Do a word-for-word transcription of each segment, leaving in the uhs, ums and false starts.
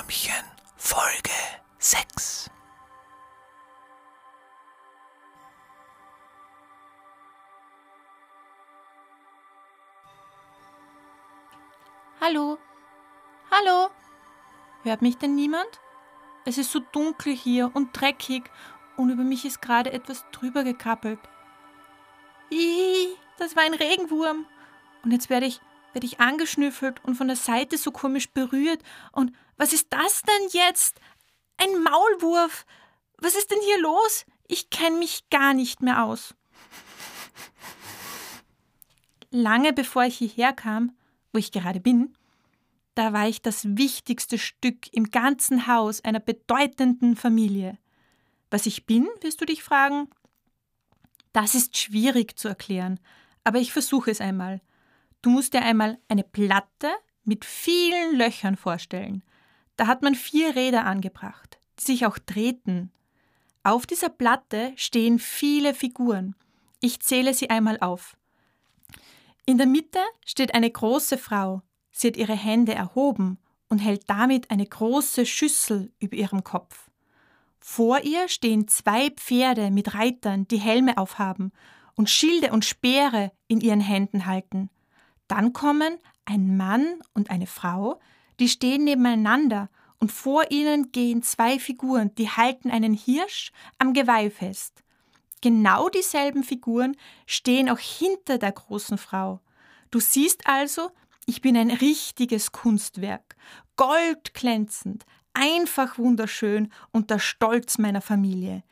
Türmchen, Folge sechs. Hallo, hallo, hört mich denn niemand? Es ist so dunkel hier und dreckig und über mich ist gerade etwas drüber gekappelt. Iii, das war ein Regenwurm und jetzt werde ich... werde ich angeschnüffelt und von der Seite so komisch berührt. Und was ist das denn jetzt? Ein Maulwurf! Was ist denn hier los? Ich kenne mich gar nicht mehr aus. Lange bevor ich hierher kam, wo ich gerade bin, da war ich das wichtigste Stück im ganzen Haus einer bedeutenden Familie. Was ich bin, wirst du dich fragen? Das ist schwierig zu erklären, aber ich versuche es einmal. Du musst dir einmal eine Platte mit vielen Löchern vorstellen. Da hat man vier Räder angebracht, die sich auch drehten. Auf dieser Platte stehen viele Figuren. Ich zähle sie einmal auf. In der Mitte steht eine große Frau. Sie hat ihre Hände erhoben und hält damit eine große Schüssel über ihrem Kopf. Vor ihr stehen zwei Pferde mit Reitern, die Helme aufhaben und Schilde und Speere in ihren Händen halten. Dann kommen ein Mann und eine Frau, die stehen nebeneinander und vor ihnen gehen zwei Figuren, die halten einen Hirsch am Geweih fest. Genau dieselben Figuren stehen auch hinter der großen Frau. Du siehst also, ich bin ein richtiges Kunstwerk, goldglänzend, einfach wunderschön und der Stolz meiner Familie.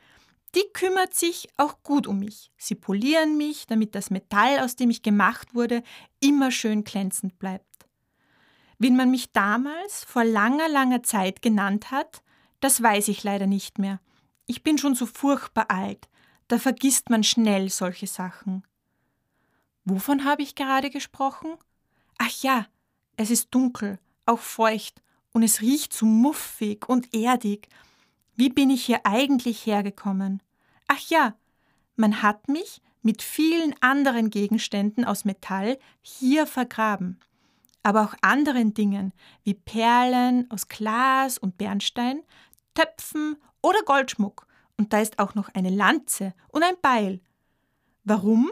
Die kümmert sich auch gut um mich. Sie polieren mich, damit das Metall, aus dem ich gemacht wurde, immer schön glänzend bleibt. Wie man mich damals vor langer, langer Zeit genannt hat, das weiß ich leider nicht mehr. Ich bin schon so furchtbar alt. Da vergisst man schnell solche Sachen. Wovon habe ich gerade gesprochen? Ach ja, es ist dunkel, auch feucht und es riecht so muffig und erdig. Wie bin ich hier eigentlich hergekommen? Ach ja, man hat mich mit vielen anderen Gegenständen aus Metall hier vergraben. Aber auch anderen Dingen wie Perlen aus Glas und Bernstein, Töpfen oder Goldschmuck. Und da ist auch noch eine Lanze und ein Beil. Warum?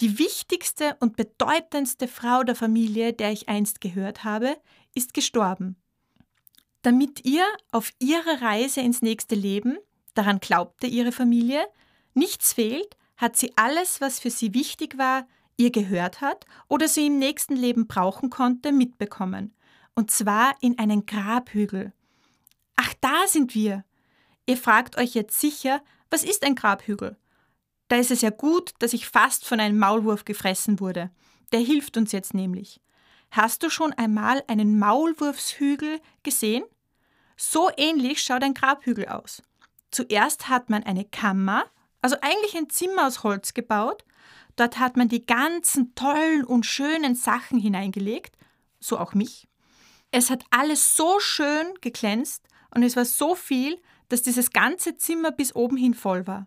Die wichtigste und bedeutendste Frau der Familie, der ich einst gehört habe, ist gestorben. Damit ihr auf ihrer Reise ins nächste Leben, daran glaubte ihre Familie, nichts fehlt, hat sie alles, was für sie wichtig war, ihr gehört hat oder sie im nächsten Leben brauchen konnte, mitbekommen. Und zwar in einen Grabhügel. Ach, da sind wir! Ihr fragt euch jetzt sicher, was ist ein Grabhügel? Da ist es ja gut, dass ich fast von einem Maulwurf gefressen wurde. Der hilft uns jetzt nämlich. Hast du schon einmal einen Maulwurfshügel gesehen? So ähnlich schaut ein Grabhügel aus. Zuerst hat man eine Kammer, also eigentlich ein Zimmer aus Holz gebaut. Dort hat man die ganzen tollen und schönen Sachen hineingelegt, so auch mich. Es hat alles so schön geglänzt und es war so viel, dass dieses ganze Zimmer bis oben hin voll war.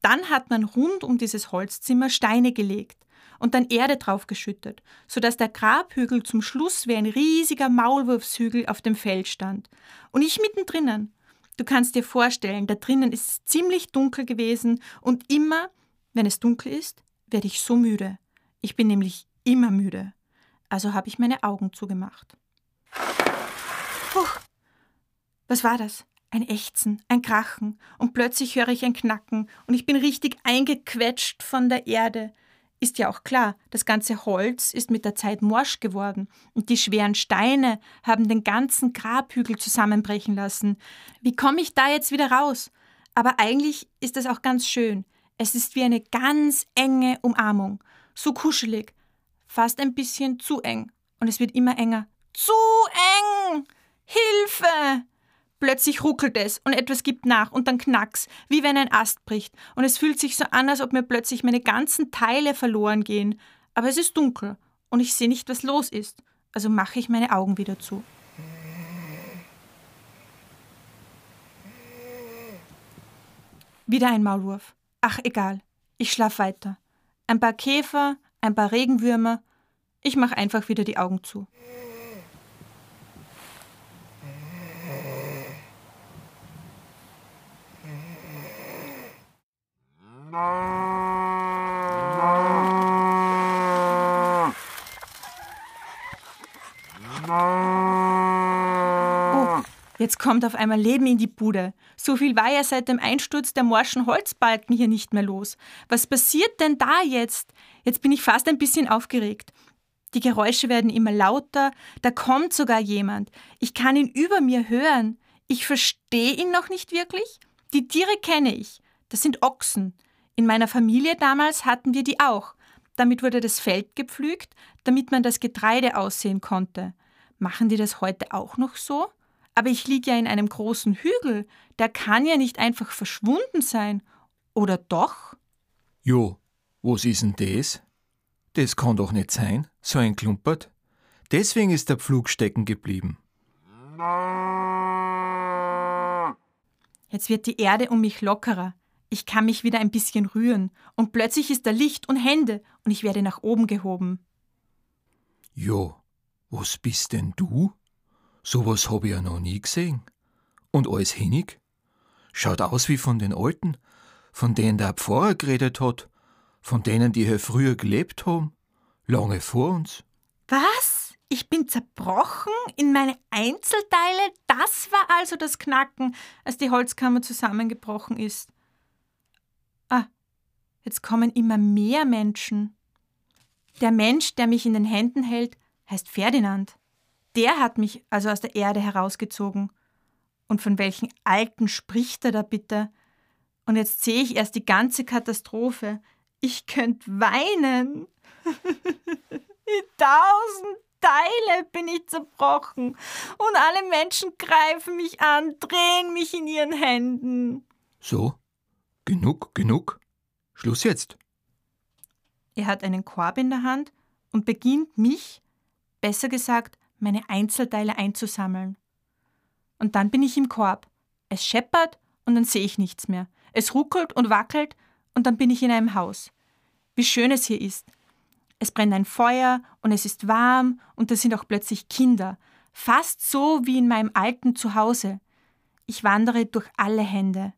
Dann hat man rund um dieses Holzzimmer Steine gelegt und dann Erde draufgeschüttet, sodass der Grabhügel zum Schluss wie ein riesiger Maulwurfshügel auf dem Feld stand. Und ich mittendrin. Du kannst dir vorstellen, da drinnen ist es ziemlich dunkel gewesen und immer, wenn es dunkel ist, werde ich so müde. Ich bin nämlich immer müde. Also habe ich meine Augen zugemacht. Puh. Was war das? Ein Ächzen, ein Krachen und plötzlich höre ich ein Knacken und ich bin richtig eingequetscht von der Erde. Ist ja auch klar, das ganze Holz ist mit der Zeit morsch geworden und die schweren Steine haben den ganzen Grabhügel zusammenbrechen lassen. Wie komme ich da jetzt wieder raus? Aber eigentlich ist das auch ganz schön. Es ist wie eine ganz enge Umarmung. So kuschelig. Fast ein bisschen zu eng. Und es wird immer enger. Zu eng! Hilfe! Plötzlich ruckelt es und etwas gibt nach und dann knacks, wie wenn ein Ast bricht. Und es fühlt sich so an, als ob mir plötzlich meine ganzen Teile verloren gehen. Aber es ist dunkel und ich sehe nicht, was los ist. Also mache ich meine Augen wieder zu. Wieder ein Maulwurf. Ach, egal. Ich schlafe weiter. Ein paar Käfer, ein paar Regenwürmer. Ich mache einfach wieder die Augen zu. Jetzt kommt auf einmal Leben in die Bude. So viel war ja seit dem Einsturz der morschen Holzbalken hier nicht mehr los. Was passiert denn da jetzt? Jetzt bin ich fast ein bisschen aufgeregt. Die Geräusche werden immer lauter, da kommt sogar jemand. Ich kann ihn über mir hören. Ich verstehe ihn noch nicht wirklich. Die Tiere kenne ich. Das sind Ochsen. In meiner Familie damals hatten wir die auch. Damit wurde das Feld gepflügt, damit man das Getreide aussehen konnte. Machen die das heute auch noch so? Aber ich liege ja in einem großen Hügel. Der kann ja nicht einfach verschwunden sein. Oder doch? Jo, was ist denn das? Das kann doch nicht sein, so ein Klumpert. Deswegen ist der Pflug stecken geblieben. Jetzt wird die Erde um mich lockerer. Ich kann mich wieder ein bisschen rühren. Und plötzlich ist da Licht und Hände und ich werde nach oben gehoben. Jo, was bist denn du? Sowas habe ich ja noch nie gesehen. Und alles hinnig. Schaut aus wie von den Alten, von denen der Pfarrer geredet hat, von denen, die hier früher gelebt haben, lange vor uns. Was? Ich bin zerbrochen in meine Einzelteile? Das war also das Knacken, als die Holzkammer zusammengebrochen ist. Ah, jetzt kommen immer mehr Menschen. Der Mensch, der mich in den Händen hält, heißt Ferdinand. Der hat mich also aus der Erde herausgezogen. Und von welchen Alten spricht er da bitte? Und jetzt sehe ich erst die ganze Katastrophe. Ich könnte weinen. In tausend Teile bin ich zerbrochen. Und alle Menschen greifen mich an, drehen mich in ihren Händen. So? Genug, genug. Schluss jetzt. Er hat einen Korb in der Hand und beginnt mich, besser gesagt, meine Einzelteile einzusammeln. Und dann bin ich im Korb. Es scheppert und dann sehe ich nichts mehr. Es ruckelt und wackelt und dann bin ich in einem Haus. Wie schön es hier ist. Es brennt ein Feuer und es ist warm und da sind auch plötzlich Kinder. Fast so wie in meinem alten Zuhause. Ich wandere durch alle Hände.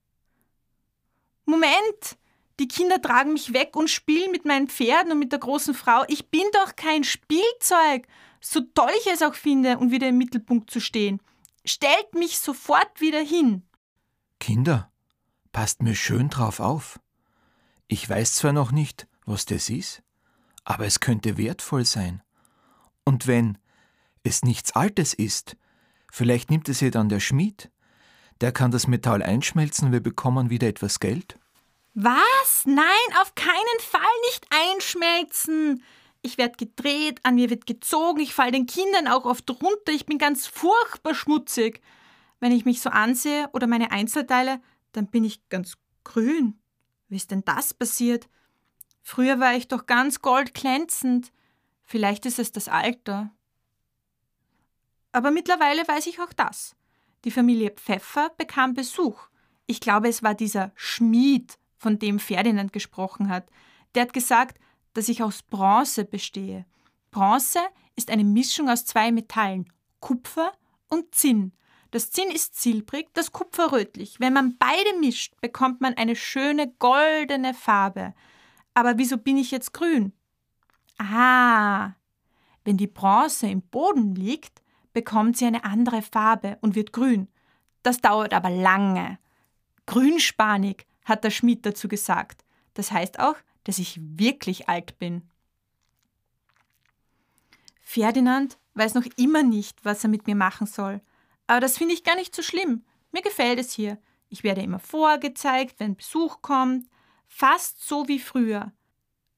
Moment, die Kinder tragen mich weg und spielen mit meinen Pferden und mit der großen Frau. Ich bin doch kein Spielzeug, so toll ich es auch finde und wieder im Mittelpunkt zu stehen. Stellt mich sofort wieder hin. Kinder, passt mir schön drauf auf. Ich weiß zwar noch nicht, was das ist, aber es könnte wertvoll sein. Und wenn es nichts Altes ist, vielleicht nimmt es ja dann der Schmied. Der kann das Metall einschmelzen, wir bekommen wieder etwas Geld. Was? Nein, auf keinen Fall nicht einschmelzen. Ich werde gedreht, an mir wird gezogen, ich falle den Kindern auch oft runter, ich bin ganz furchtbar schmutzig. Wenn ich mich so ansehe oder meine Einzelteile, dann bin ich ganz grün. Wie ist denn das passiert? Früher war ich doch ganz goldglänzend. Vielleicht ist es das Alter. Aber mittlerweile weiß ich auch das. Die Familie Pfeffer bekam Besuch. Ich glaube, es war dieser Schmied, von dem Ferdinand gesprochen hat. Der hat gesagt, dass ich aus Bronze bestehe. Bronze ist eine Mischung aus zwei Metallen, Kupfer und Zinn. Das Zinn ist silbrig, das Kupfer rötlich. Wenn man beide mischt, bekommt man eine schöne goldene Farbe. Aber wieso bin ich jetzt grün? Ah, wenn die Bronze im Boden liegt, bekommt sie eine andere Farbe und wird grün. Das dauert aber lange. Grünspanig, hat der Schmied dazu gesagt. Das heißt auch, dass ich wirklich alt bin. Ferdinand weiß noch immer nicht, was er mit mir machen soll. Aber das finde ich gar nicht so schlimm. Mir gefällt es hier. Ich werde immer vorgezeigt, wenn Besuch kommt. Fast so wie früher.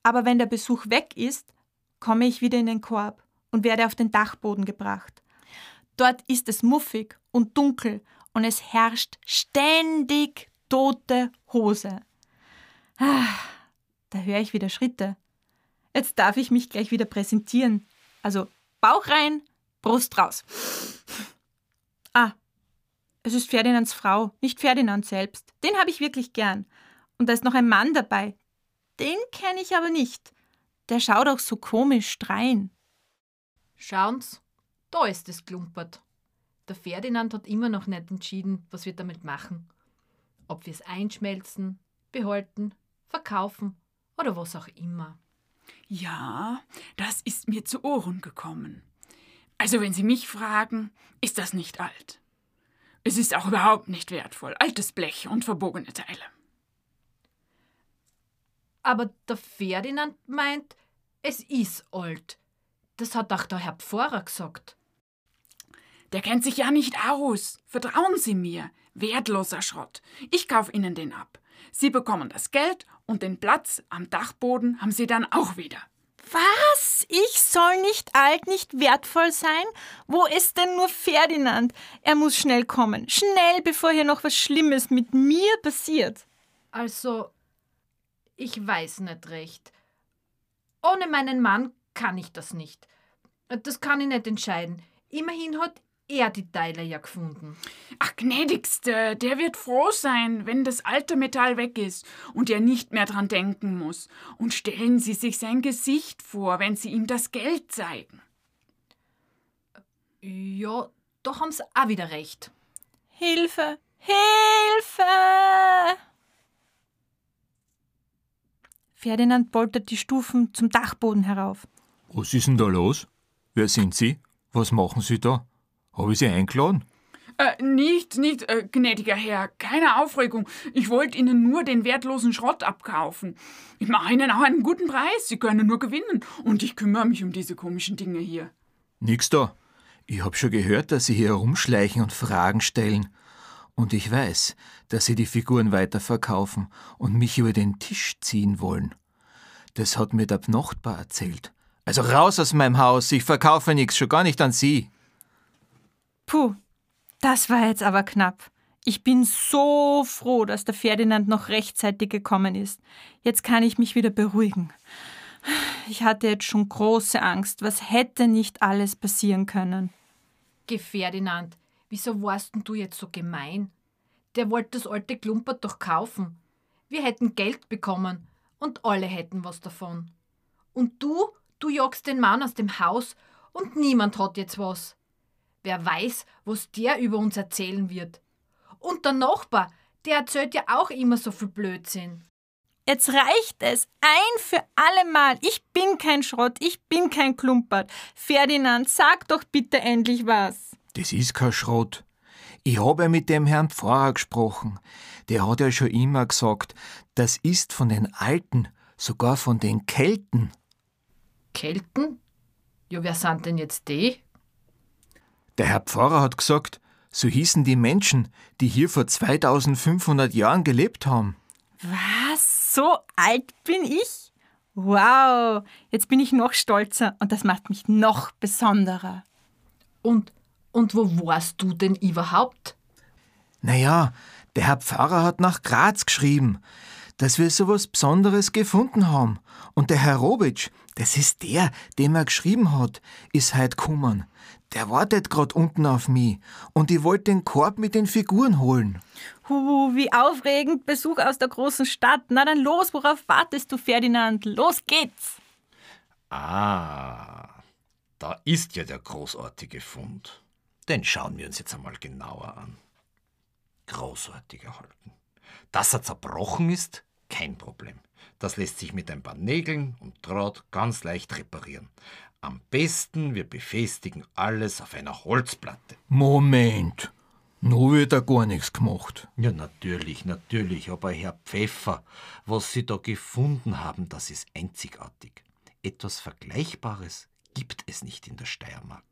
Aber wenn der Besuch weg ist, komme ich wieder in den Korb und werde auf den Dachboden gebracht. Dort ist es muffig und dunkel und es herrscht ständig tote Hose. Ah, da höre ich wieder Schritte. Jetzt darf ich mich gleich wieder präsentieren. Also Bauch rein, Brust raus. Ah, es ist Ferdinands Frau, nicht Ferdinand selbst. Den habe ich wirklich gern. Und da ist noch ein Mann dabei. Den kenne ich aber nicht. Der schaut auch so komisch drein. Schauen's. Da ist es klumpert. Der Ferdinand hat immer noch nicht entschieden, was wir damit machen. Ob wir es einschmelzen, behalten, verkaufen oder was auch immer. Ja, das ist mir zu Ohren gekommen. Also wenn Sie mich fragen, ist das nicht alt. Es ist auch überhaupt nicht wertvoll. Altes Blech und verbogene Teile. Aber der Ferdinand meint, es ist alt. Das hat auch der Herr Pfarrer gesagt. Der kennt sich ja nicht aus. Vertrauen Sie mir. Wertloser Schrott. Ich kaufe Ihnen den ab. Sie bekommen das Geld und den Platz am Dachboden haben Sie dann auch wieder. Was? Ich soll nicht alt, nicht wertvoll sein? Wo ist denn nur Ferdinand? Er muss schnell kommen. Schnell, bevor hier noch was Schlimmes mit mir passiert. Also, ich weiß nicht recht. Ohne meinen Mann kann ich das nicht. Das kann ich nicht entscheiden. Immerhin hat er die Teile ja gefunden. Ach, gnädigste, der wird froh sein, wenn das alte Metall weg ist und er nicht mehr dran denken muss. Und stellen Sie sich sein Gesicht vor, wenn Sie ihm das Geld zeigen. Ja, doch haben Sie auch wieder recht. Hilfe! Hilfe! Ferdinand poltert die Stufen zum Dachboden herauf. Was ist denn da los? Wer sind Sie? Was machen Sie da? Habe ich Sie eingeladen? Äh, nicht, nicht, äh, gnädiger Herr. Keine Aufregung. Ich wollte Ihnen nur den wertlosen Schrott abkaufen. Ich mache Ihnen auch einen guten Preis. Sie können nur gewinnen. Und ich kümmere mich um diese komischen Dinge hier. Nix da. Ich habe schon gehört, dass Sie hier herumschleichen und Fragen stellen. Und ich weiß, dass Sie die Figuren weiterverkaufen und mich über den Tisch ziehen wollen. Das hat mir der Nachbar erzählt. Also raus aus meinem Haus. Ich verkaufe nichts, schon gar nicht an Sie. Puh, das war jetzt aber knapp. Ich bin so froh, dass der Ferdinand noch rechtzeitig gekommen ist. Jetzt kann ich mich wieder beruhigen. Ich hatte jetzt schon große Angst. Was hätte nicht alles passieren können? Geh, Ferdinand, wieso warst denn du jetzt so gemein? Der wollte das alte Klumpert doch kaufen. Wir hätten Geld bekommen und alle hätten was davon. Und du, du jagst den Mann aus dem Haus und niemand hat jetzt was. Wer weiß, was der über uns erzählen wird. Und der Nachbar, der erzählt ja auch immer so viel Blödsinn. Jetzt reicht es. Ein für alle Mal. Ich bin kein Schrott, ich bin kein Klumpert. Ferdinand, sag doch bitte endlich was. Das ist kein Schrott. Ich habe ja mit dem Herrn Pfarrer gesprochen. Der hat ja schon immer gesagt, das ist von den Alten, sogar von den Kelten. Kelten? Ja, wer sind denn jetzt die? Der Herr Pfarrer hat gesagt, so hießen die Menschen, die hier vor zweitausendfünfhundert Jahren gelebt haben. Was? So alt bin ich? Wow, jetzt bin ich noch stolzer und das macht mich noch besonderer. Und, und wo warst du denn überhaupt? Naja, der Herr Pfarrer hat nach Graz geschrieben, dass wir so was Besonderes gefunden haben. Und der Herr Robitsch, das ist der, dem er geschrieben hat, ist heute gekommen. Der wartet gerade unten auf mich und ich wollte den Korb mit den Figuren holen. Huh, wie aufregend, Besuch aus der großen Stadt. Na dann los, worauf wartest du, Ferdinand? Los geht's! Ah, da ist ja der großartige Fund. Den schauen wir uns jetzt einmal genauer an. Großartig erhalten. Dass er zerbrochen ist, kein Problem. Das lässt sich mit ein paar Nägeln und Draht ganz leicht reparieren. Am besten, wir befestigen alles auf einer Holzplatte. Moment, noch wird da gar nichts gemacht. Ja, natürlich, natürlich, aber Herr Pfeffer, was Sie da gefunden haben, das ist einzigartig. Etwas Vergleichbares gibt es nicht in der Steiermark.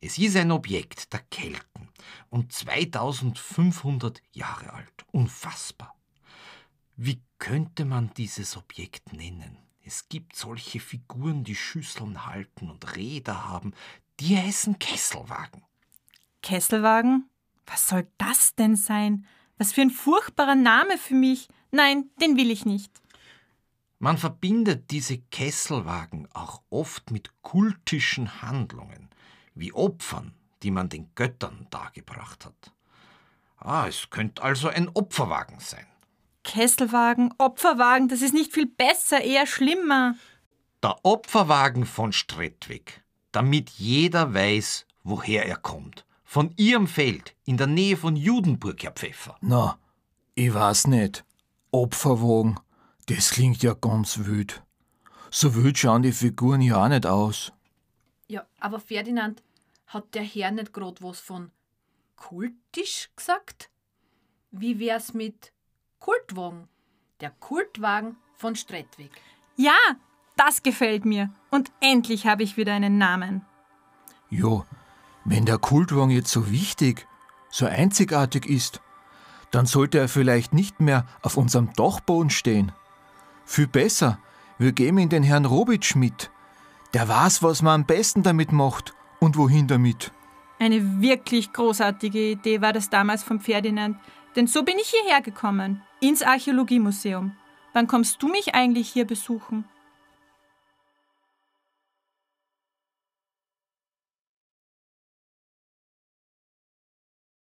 Es ist ein Objekt der Kelten und zweitausendfünfhundert Jahre alt. Unfassbar. Wie könnte man dieses Objekt nennen? Es gibt solche Figuren, die Schüsseln halten und Räder haben. Die heißen Kesselwagen. Kesselwagen? Was soll das denn sein? Was für ein furchtbarer Name für mich. Nein, den will ich nicht. Man verbindet diese Kesselwagen auch oft mit kultischen Handlungen, wie Opfern, die man den Göttern dargebracht hat. Ah, es könnte also ein Opferwagen sein. Kesselwagen, Opferwagen, das ist nicht viel besser, eher schlimmer. Der Opferwagen von Strettweg, damit jeder weiß, woher er kommt. Von Ihrem Feld, in der Nähe von Judenburg, Herr Pfeffer. Na, ich weiß nicht. Opferwagen, das klingt ja ganz wild. So wild schauen die Figuren ja auch nicht aus. Ja, aber Ferdinand, hat der Herr nicht gerade was von kultisch gesagt? Wie wär's mit Kultwagen? Der Kultwagen von Strettweg. Ja, das gefällt mir. Und endlich habe ich wieder einen Namen. Jo, wenn der Kultwagen jetzt so wichtig, so einzigartig ist, dann sollte er vielleicht nicht mehr auf unserem Dachboden stehen. Viel besser, wir geben ihn den Herrn Robitsch mit. Der weiß, was man am besten damit macht und wohin damit. Eine wirklich großartige Idee war das damals von Ferdinand, denn so bin ich hierher gekommen, ins Archäologiemuseum. Wann kommst du mich eigentlich hier besuchen?